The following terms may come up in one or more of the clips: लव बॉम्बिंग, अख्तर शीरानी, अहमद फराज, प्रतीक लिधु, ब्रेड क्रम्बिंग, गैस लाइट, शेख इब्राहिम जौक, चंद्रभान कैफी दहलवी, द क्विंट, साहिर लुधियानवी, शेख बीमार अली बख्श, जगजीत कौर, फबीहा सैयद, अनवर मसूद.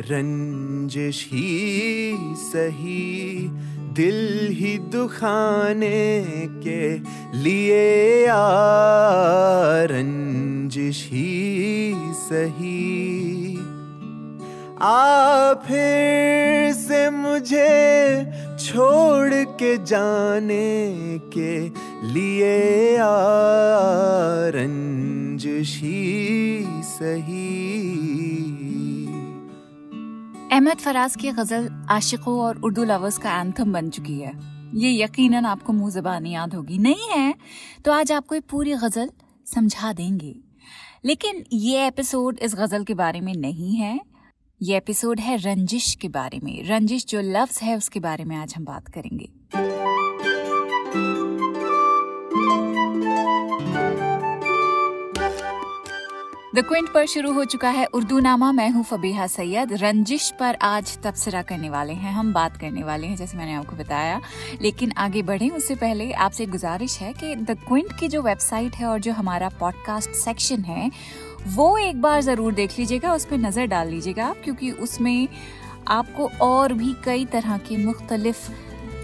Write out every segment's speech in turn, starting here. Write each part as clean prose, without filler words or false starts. रंजिश ही सही दिल ही दुखाने के लिए आ, रंजिश ही सही आ फिर से मुझे छोड़ के जाने के लिए आ, रंजिश ही सही। अहमद फराज की गज़ल आशिकों और उर्दू लवर्स का एंथम बन चुकी है, ये यकीनन आपको मुंह ज़बान याद होगी, नहीं है तो आज आपको ये पूरी गज़ल समझा देंगे। लेकिन ये एपिसोड इस गज़ल के बारे में नहीं है, ये एपिसोड है रंजिश के बारे में। रंजिश जो लफ्ज़ है उसके बारे में आज हम बात करेंगे। द क्विंट पर शुरू हो चुका है उर्दू नामा, मैं हूँ फबीहा सैयद। रंजिश पर आज तबसरा करने वाले हैं, हम बात करने वाले हैं जैसे मैंने आपको बताया। लेकिन आगे बढ़ें उससे पहले आपसे गुजारिश है कि द क्विंट की जो वेबसाइट है और जो हमारा पॉडकास्ट सेक्शन है वो एक बार ज़रूर देख लीजिएगा, उस पर नज़र डाल लीजिएगा आप, क्योंकि उसमें आपको और भी कई तरह के मुख्तलिफ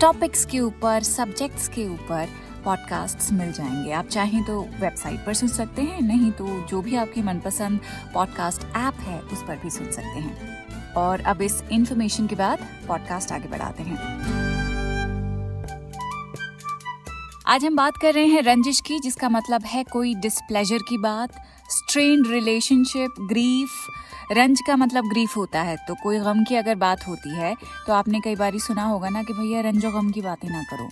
टॉपिक्स के ऊपर, सब्जेक्ट्स के ऊपर पॉडकास्ट्स मिल जाएंगे। आप चाहें तो वेबसाइट पर सुन सकते हैं, नहीं तो जो भी आपकी मनपसंद पॉडकास्ट ऐप है उस पर भी सुन सकते हैं। और अब इस इंफॉर्मेशन के बाद पॉडकास्ट आगे बढ़ाते हैं। आज हम बात कर रहे हैं रंजिश की, जिसका मतलब है कोई डिस्प्लेजर की बात, स्ट्रेन रिलेशनशिप, ग्रीफ। रंज का मतलब ग्रीफ होता है, तो कोई गम की अगर बात होती है तो आपने कई बार सुना होगा ना कि भैया रंजो गम की बातें ना करो।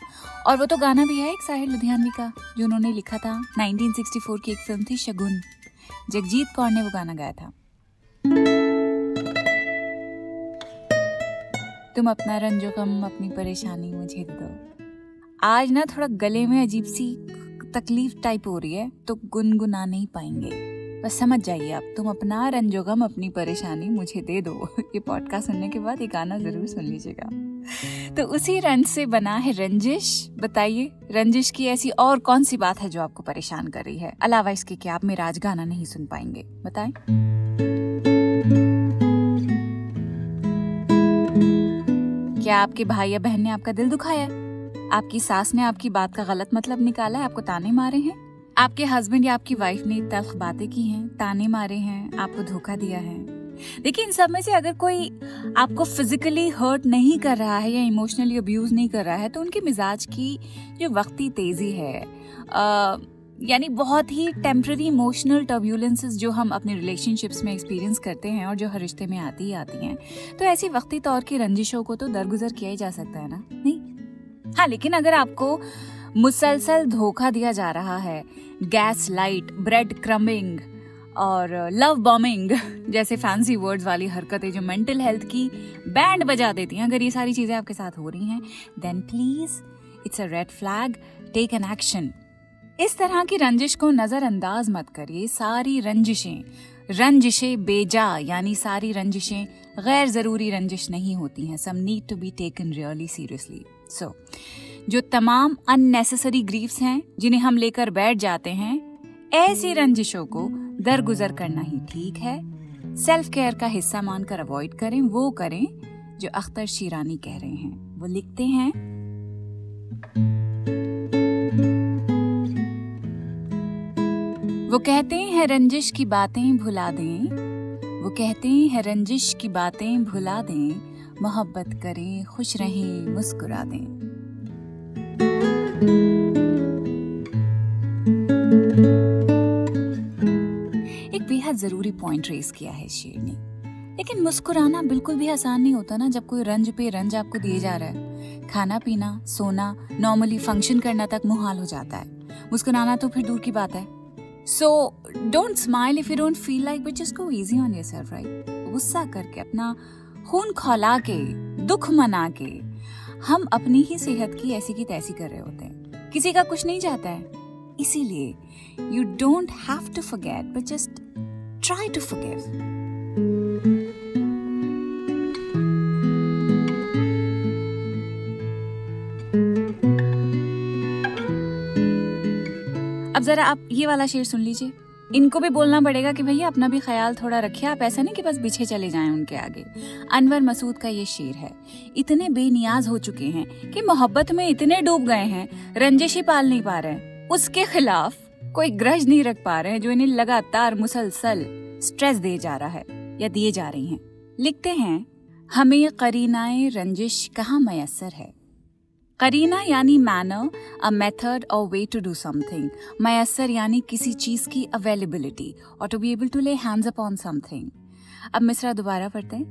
और वो तो गाना भी है एक साहिर लुधियानवी का जो उन्होंने लिखा था, 1964 की एक फिल्म थी शगुन, जगजीत कौर ने वो गाना गाया था। तुम अपना रंजो गम अपनी परेशानी मुझे दो। आज ना थोड़ा गले में अजीब सी तकलीफ टाइप हो रही है तो गुनगुना नहीं पाएंगे, बस समझ जाइए आप, तुम अपना रंजोगम अपनी परेशानी मुझे दे दो। ये पॉडकास्ट सुनने के बाद ये गाना ज़रूर सुन लीजिएगा। तो उसी रंज से बना है रंजिश। बताइए रंजिश की ऐसी और कौन सी बात है जो आपको परेशान कर रही है, अलावा इसके कि आप मेरा आज गाना नहीं सुन पाएंगे, बताएं। क्या आपके भाई या बहन ने आपका दिल दुखाया, आपकी सास ने आपकी बात का गलत मतलब निकाला है, आपको ताने मारे हैं, आपके हस्बैंड या आपकी वाइफ ने तल्ख बातें की हैं, ताने मारे हैं, आपको धोखा दिया है। देखिए इन सब में से अगर कोई आपको फिजिकली हर्ट नहीं कर रहा है या इमोशनली अब्यूज नहीं कर रहा है तो उनके मिजाज की जो वक्ती तेजी है, यानी बहुत ही टेम्पररी इमोशनल टर्ब्यूलेंसेस जो हम अपने रिलेशनशिप्स में एक्सपीरियंस करते हैं और जो हर रिश्ते में आती ही आती हैं, तो ऐसी वक्ती तौर की रंजिशों को तो दरगुजर किया ही जा सकता है ना, नहीं? हाँ, लेकिन अगर आपको मुसलसल धोखा दिया जा रहा है, गैस लाइट, ब्रेड क्रम्बिंग और लव बॉम्बिंग जैसे फैंसी वर्ड्स वाली हरकतें जो मेंटल हेल्थ की बैंड बजा देती हैं, अगर ये सारी चीज़ें आपके साथ हो रही हैं then please it's a red flag, take an action. इस तरह की रंजिश को नज़रअंदाज मत करिए। सारी रंजिशें बेजा, यानी सारी रंजिशें गैर ज़रूरी रंजिश नहीं होती हैं। Some need to be taken really seriously. So जो तमाम अननेसेसरी ग्रीफ्स हैं जिन्हें हम लेकर बैठ जाते हैं, ऐसी रंजिशों को दरगुजर करना ही ठीक है। सेल्फ केयर का हिस्सा मानकर अवॉइड करें, वो करें जो अख्तर शीरानी कह रहे हैं। वो लिखते हैं, वो कहते हैं रंजिश की बातें भुला दें, वो कहते हैं रंजिश की बातें भुला दें, मोहब्बत करें, खुश रहें, मुस्कुरा दें। एक बेहद जरूरी पॉइंट रेस किया है शेर ने, लेकिन मुस्कुराना बिल्कुल भी आसान नहीं होता ना जब कोई रंज पे रंज आपको दिए जा रहा है। खाना पीना, सोना, नॉर्मली फंक्शन करना तक मुहाल हो जाता है, मुस्कुराना तो फिर दूर की बात है। So don't smile if you don't feel like, but just go easy on yourself, right? गुस्सा करके, अपना खून खौला के, दुख मना के हम अपनी ही सेहत की ऐसी की तैसी कर रहे होते हैं, किसी का कुछ नहीं जाता है। इसीलिए you don't have to forget but just try to forgive. अब जरा आप ये वाला शेर सुन लीजिए, इनको भी बोलना पड़ेगा कि भैया अपना भी ख्याल थोड़ा रखिए, आप ऐसा नहीं कि बस पीछे चले जाएं उनके आगे। अनवर मसूद का ये शेर है। इतने बेनियाज हो चुके हैं कि मोहब्बत में इतने डूब गए हैं, रंजिश ही पाल नहीं पा रहे हैं, उसके खिलाफ कोई ग्रज नहीं रख पा रहे हैं जो इन्हें लगातार मुसलसल स्ट्रेस दिए जा रहा है या दिए जा रही है। लिखते हैं, हमें करीनाए रंजिश कहाँ मैसर है। करीना यानी मैनर, अ मेथड और वे टू डू समथिंग। मैसर यानी किसी चीज़ की अवेलेबिलिटी और to be able to lay hands upon something. अब मिसरा दोबारा पढ़ते हैं।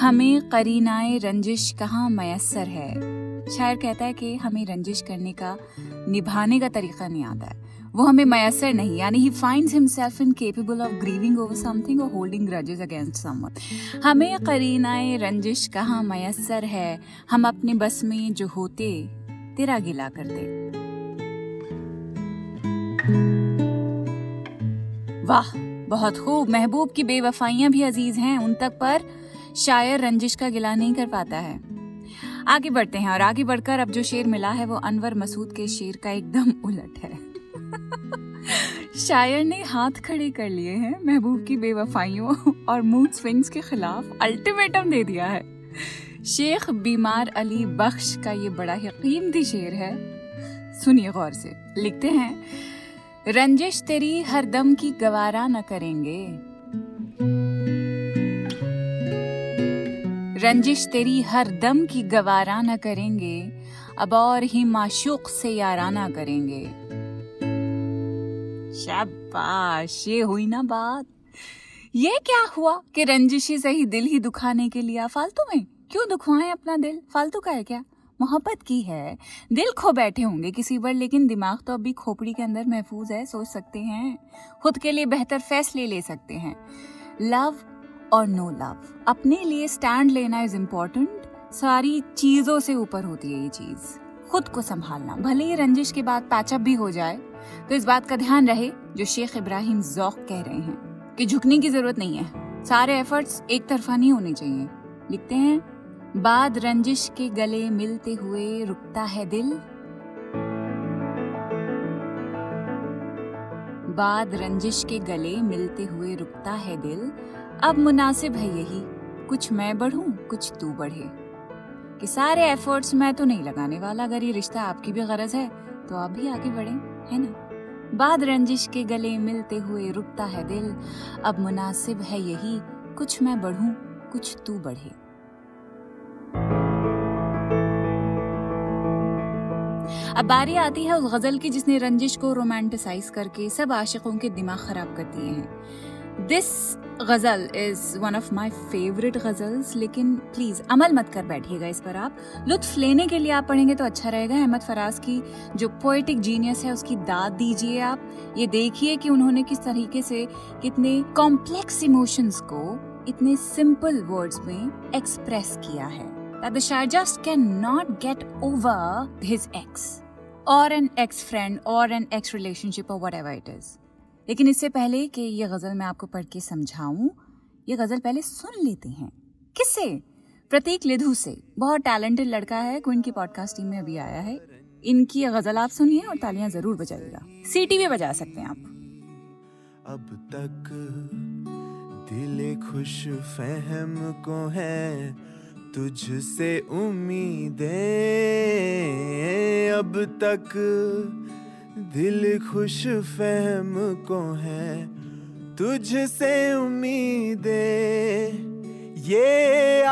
हमें करीनाए रंजिश कहाँ मैसर है। शायर कहता है कि हमें रंजिश करने का, निभाने का तरीका नहीं आता है, वो हमें मैसर नहीं, यानी he finds himself incapable of grieving over something or holding grudges against someone। हमें करीनाए रंजिश कहाँ मैसर है, हम अपने बस में जो होते तेरा गिला करते। वाह, बहुत खूब। महबूब की बेवफाइयां भी अजीज हैं उन तक, पर शायर रंजिश का गिला नहीं कर पाता है। आगे बढ़ते हैं और आगे बढ़कर अब जो शेर मिला है वो अनवर मसूद के शेर का एकदम उलट है। शायर ने हाथ खड़े कर लिए हैं महबूब की बेवफाइयों और मूड स्विंग्स के खिलाफ अल्टीमेटम दे दिया है। शेख बीमार अली बख्श का ये बड़ा ही कीमती शेर है, सुनिए गौर से। लिखते हैं, रंजिश तेरी हर दम की गवारा न करेंगे, रंजिश तेरी हर दम की गवारा न करेंगे, अब और ही माशूक से याराना करेंगे। शाबाश, ये हुई ना बात। ये क्या हुआ कि रंजिशी सही दिल ही दुखाने के लिए, फालतू में क्यों दुखवाएं अपना दिल, फालतू का है क्या, मोहब्बत की है। दिल खो बैठे होंगे किसी पर, लेकिन दिमाग तो अभी खोपड़ी के अंदर महफूज है, सोच सकते हैं, खुद के लिए बेहतर फैसले ले सकते हैं। लव और नो लव, अपने लिए स्टैंड लेना इज इम्पोर्टेंट। सारी चीजों से ऊपर होती है ये चीज, खुद को संभालना। भले ही रंजिश के बाद पैचअप भी हो जाए, तो इस बात का ध्यान रहे जो शेख इब्राहिम जौक कह रहे हैं कि झुकने की जरूरत नहीं है, सारे एफर्ट्स एक तरफा नहीं होने चाहिए। लिखते हैं, बाद रंजिश के गले मिलते हुए रुकता है दिल, बाद रंजिश के गले मिलते हुए रुकता है दिल, अब मुनासिब है यही कुछ मैं बढ़ूं कुछ तू बढ़े। कि सारे एफर्ट्स मैं तो नहीं लगाने वाला, अगर ये रिश्ता आपकी भी गरज है तो आप भी आगे बढ़ें, है ना। बाद रंजिश के गले मिलते हुए रुकता है दिल, अब मुनासिब है यही कुछ मैं बढ़ूं कुछ तू बढ़े। अब बारी आती है उस गजल की जिसने रंजिश को रोमांटिसाइज करके सब आशिकों के दिमाग खराब कर दिए हैं। This ghazal is one of my favourite ghazals, लेकिन प्लीज अमल मत कर बैठिएगा इस पर। आप लुत्फ लेने के लिए आप पढ़ेंगे तो अच्छा रहेगा। अहमद फराज की जो पोएटिक जीनियस है उसकी दाद दीजिए आप। ये देखिए कि उन्होंने किस तरीके से कितने कॉम्प्लेक्स इमोशंस को इतने सिंपल वर्ड्स में एक्सप्रेस किया है। That the shayar just can not get over his ex और एन एक्स फ्रेंड और एन एक्स रिलेशनशिप और व्हाटएवर इट इज। लेकिन इससे पहले कि ये गज़ल मैं आपको पढ़ के समझाऊं, ये गज़ल पहले सुन लेते हैं। किससे? प्रतीक लिधु से। बहुत टैलेंटेड लड़का है, क्विंट की पॉडकास्ट टीम में अभी आया है। इनकी ये गज़ल आप सुनिए और तालियां जरूर बजाइएगा, सीटी भी बजा सकते हैं आप। अब तक दिले खुश फहम को है तुझसे उम्मीदें, अब तक दिल खुश फहम को है तुझसे उम्मीदें, ये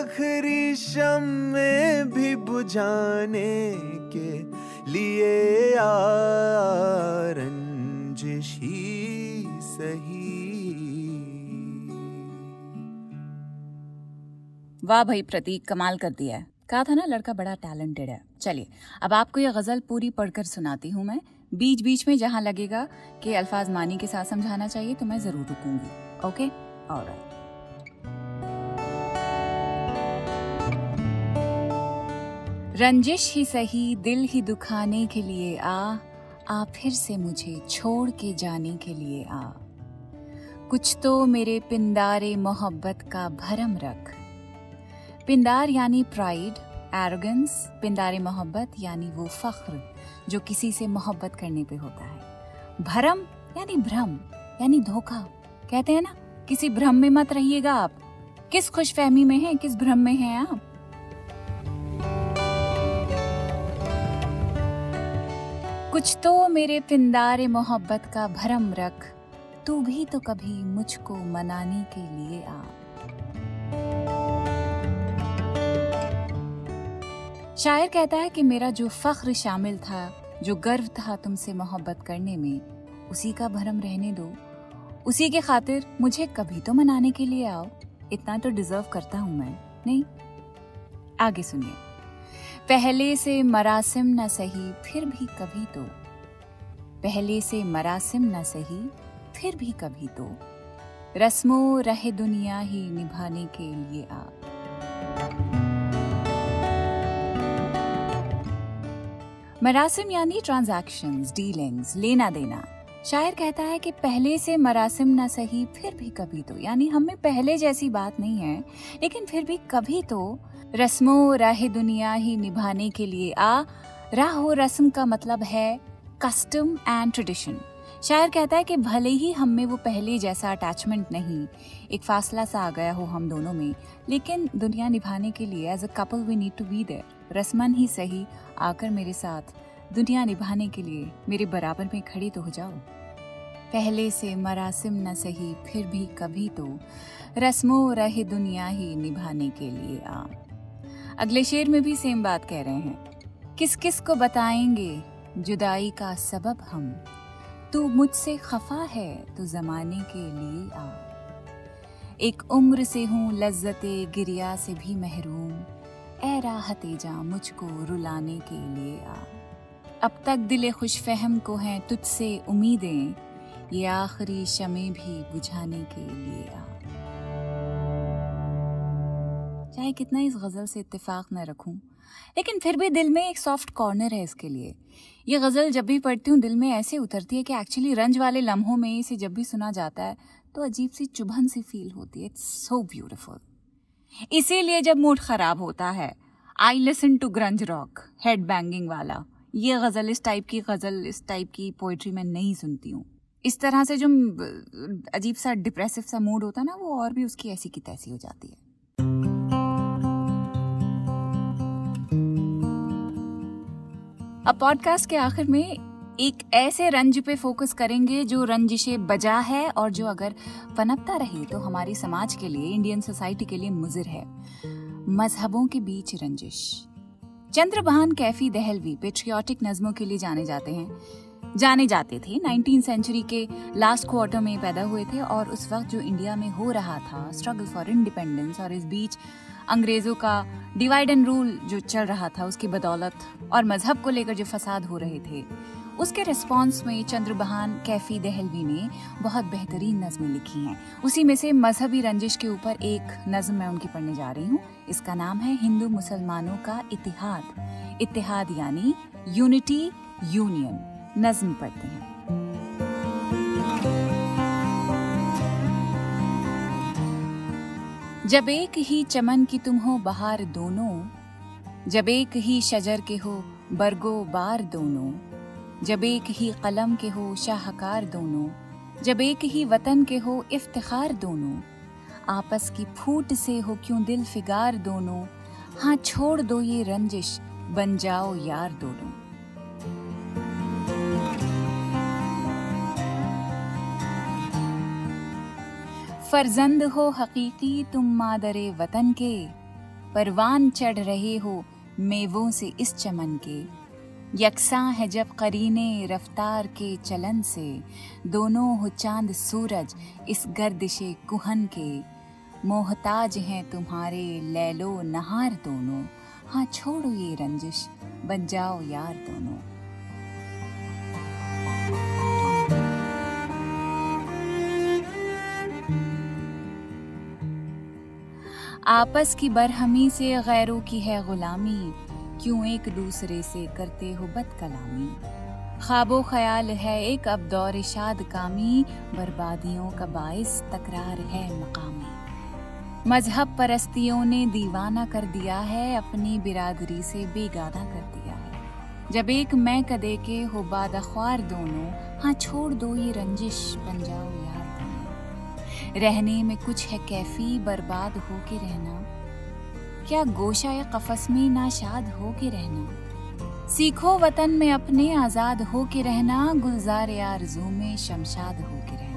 आखिरी शम्में भी बुझाने के लिए रंजिश ही सही। वाह भाई प्रतीक, कमाल कर दिया है। कहा था ना लड़का बड़ा टैलेंटेड है। चलिए अब आपको ये गज़ल पूरी पढ़कर सुनाती हूँ मैं। बीच बीच में जहाँ लगेगा कि अल्फाज मानी के साथ समझाना चाहिए तो मैं ज़रूर रुकूंगी। Okay, alright. रंजिश ही सही दिल ही दुखाने के लिए आ फिर से मुझे छोड़ के जाने के लिए आ, कुछ तो मेरे पिंदारे मोहब्बत का भरम रख। पिंदार यानी प्राइड एरोगेंस पिंडारे मोहब्बत यानी वो फख्र जो किसी से मोहब्बत करने पे होता है। भ्रम यानी धोखा, कहते हैं ना किसी भ्रम में मत रहिएगा। आप किस खुशफहमी में हैं, किस भ्रम में हैं आप? कुछ तो मेरे पिंडारे मोहब्बत का भ्रम रख, तू भी तो कभी मुझको मनाने के लिए आ। शायर कहता है कि मेरा जो फख्र शामिल था, जो गर्व था तुमसे मोहब्बत करने में, उसी का भरम रहने दो। उसी के खातिर मुझे कभी तो मनाने के लिए आओ, इतना तो डिजर्व करता हूँ मैं। नहीं, आगे सुनिए। पहले से मरासिम न सही फिर भी कभी तो, पहले से मरासिम न सही फिर भी कभी तो, रस्मों रहे दुनिया ही निभाने के लिए आ। मरासिम यानी ट्रांजैक्शंस, डीलिंग्स, लेना देना। शायर कहता है कि पहले से मरासिम ना सही फिर भी कभी तो, यानी हमें पहले जैसी बात नहीं है, लेकिन फिर भी कभी तो रस्मों राह दुनिया ही निभाने के लिए आ। राह हो रस्म का मतलब है कस्टम एंड ट्रेडिशन। शायर कहता है कि भले ही हम में वो पहले जैसा अटैचमेंट नहीं, एक फासला सा आ गया हो हम दोनों में, लेकिन दुनिया निभाने के लिए as a couple we need to be there. रस्मन ही सही आकर मेरे साथ दुनिया निभाने के लिए मेरे बराबर में खड़ी तो हो जाओ। पहले से मरासिम न सही फिर भी कभी तो, रस्मों रहे दुनिया ही निभाने के लिए आ। अगले शेर में भी सेम बात कह रहे हैं। किस किस को बताएंगे जुदाई का सबब हम, तू मुझसे खफा है तो जमाने के लिए आ। एक उम्र से हूँ लज्जते गिरिया से भी महरूम, ए राहते जा मुझको रुलाने के लिए आ। अब तक दिले खुशफहम को हैं तुझसे उम्मीदें, ये आखिरी शमे भी बुझाने के लिए आ। चाहे कितना इस गज़ल से इत्तेफाक न रखूं, लेकिन फिर भी दिल में एक सॉफ्ट कॉर्नर है इसके लिए। ये गज़ल जब भी पढ़ती हूँ दिल में ऐसे उतरती है कि एक्चुअली रंज वाले लम्हों में इसे जब भी सुना जाता है तो अजीब सी चुभन सी फील होती है। It's so beautiful. इसीलिए जब मूड खराब होता है I listen to grunge rock, head banging वाला। ये गज़ल, इस टाइप की गज़ल, इस टाइप की पोइट्री मैं नहीं सुनती हूँ। इस तरह से जो अजीब सा डिप्रेसिव सा मूड होता है ना, वो और भी उसकी ऐसी की तैसी हो जाती है। अब पॉडकास्ट के आखिर में एक ऐसे रंज पे फोकस करेंगे जो रंजिशे बजा है और जो अगर पनपता रहे तो हमारी समाज के लिए, इंडियन सोसाइटी के लिए मुजिर है। मजहबों के बीच रंजिश। चंद्रभान कैफी दहलवी पेट्रियाटिक नज़मों के लिए जाने जाते हैं, जाने जाते थे। 19th सेंचुरी के लास्ट क्वार्टर में पैदा हुए थे और उस वक्त जो इंडिया में हो रहा था स्ट्रगल फॉर इंडिपेंडेंस, और इस बीच अंग्रेज़ों का डिवाइड एंड रूल जो चल रहा था उसकी बदौलत, और मजहब को लेकर जो फसाद हो रहे थे, उसके रिस्पॉन्स में चंद्रभान कैफी दहलवी ने बहुत बेहतरीन नज़में लिखी हैं। उसी में से मजहबी रंजिश के ऊपर एक नज़म मैं उनकी पढ़ने जा रही हूँ। इसका नाम है हिंदू मुसलमानों का इतिहाद। इतिहाद यानी यूनिटी, यूनियन। नज़म पढ़ते हैं। जब एक ही चमन की तुम हो बहार दोनों, जब एक ही शजर के हो बरगो बार दोनों, जब एक ही कलम के हो शाहकार दोनों, जब एक ही वतन के हो इफ्तिखार दोनों, आपस की फूट से हो क्यों दिल फिगार दोनों, हाँ छोड़ दो ये रंजिश बन जाओ यार दोनों। फर्जंद हो हकीकी तुम मादरे वतन के, परवान चढ़ रहे हो मेवों से इस चमन के, यकसां है जब करीने रफ्तार के चलन से, दोनों हो चांद सूरज इस गर्दिशे कुहन के, मोहताज हैं तुम्हारे लैलो नहार दोनों, हाँ छोड़ो ये रंजिश बन जाओ यार दोनों। आपस की बरहमी से गैरों की है गुलामी, क्यों एक दूसरे से करते हो बदकलामी, ख्वाबो ख्याल है एक अब दौर शाद कामी, बर्बादियों का बाइस तकरार है मकामी। मजहब परस्तियों ने दीवाना कर दिया है, अपनी बिरादरी से बेगाना कर दिया है। जब एक मैं कदे के हो बाद ख्वार दोनों, हाँ छोड़ दो ये रंजिश, बन जाओ यार तुम्हें। रहने में कुछ है कैफी, बर्बाद हो के रहना, क्या गोशा या कफस में नाशाद हो के रहना। सीखो वतन में अपने आजाद हो के रहना, गुलजार आरज़ू में शमशाद हो के रहना।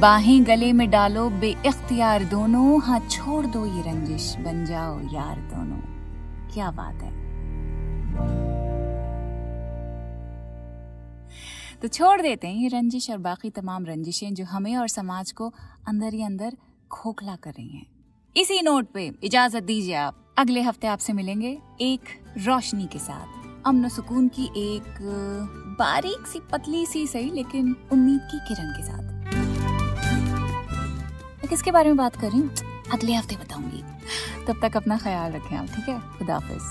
बाहें गले में डालो बे इख्तियार दोनों, हाँ छोड़ दो ये रंजिश, बन जाओ यार दोनों, क्या बात है। तो छोड़ देते हैं ये रंजिश और बाकी तमाम रंजिशें जो हमें और समाज को अंदर ही अंदर खोखला कर रही हैं। इसी नोट पे इजाजत दीजिए आप, अगले हफ्ते आपसे मिलेंगे एक रोशनी के साथ, अमन सुकून की एक बारीक सी पतली सी सही लेकिन उम्मीद की किरण के साथ। किसके बारे में बात कर रही हूँ अगले हफ्ते बताऊंगी। तब तक अपना ख्याल रखें आप, ठीक है? खुदा हाफिज।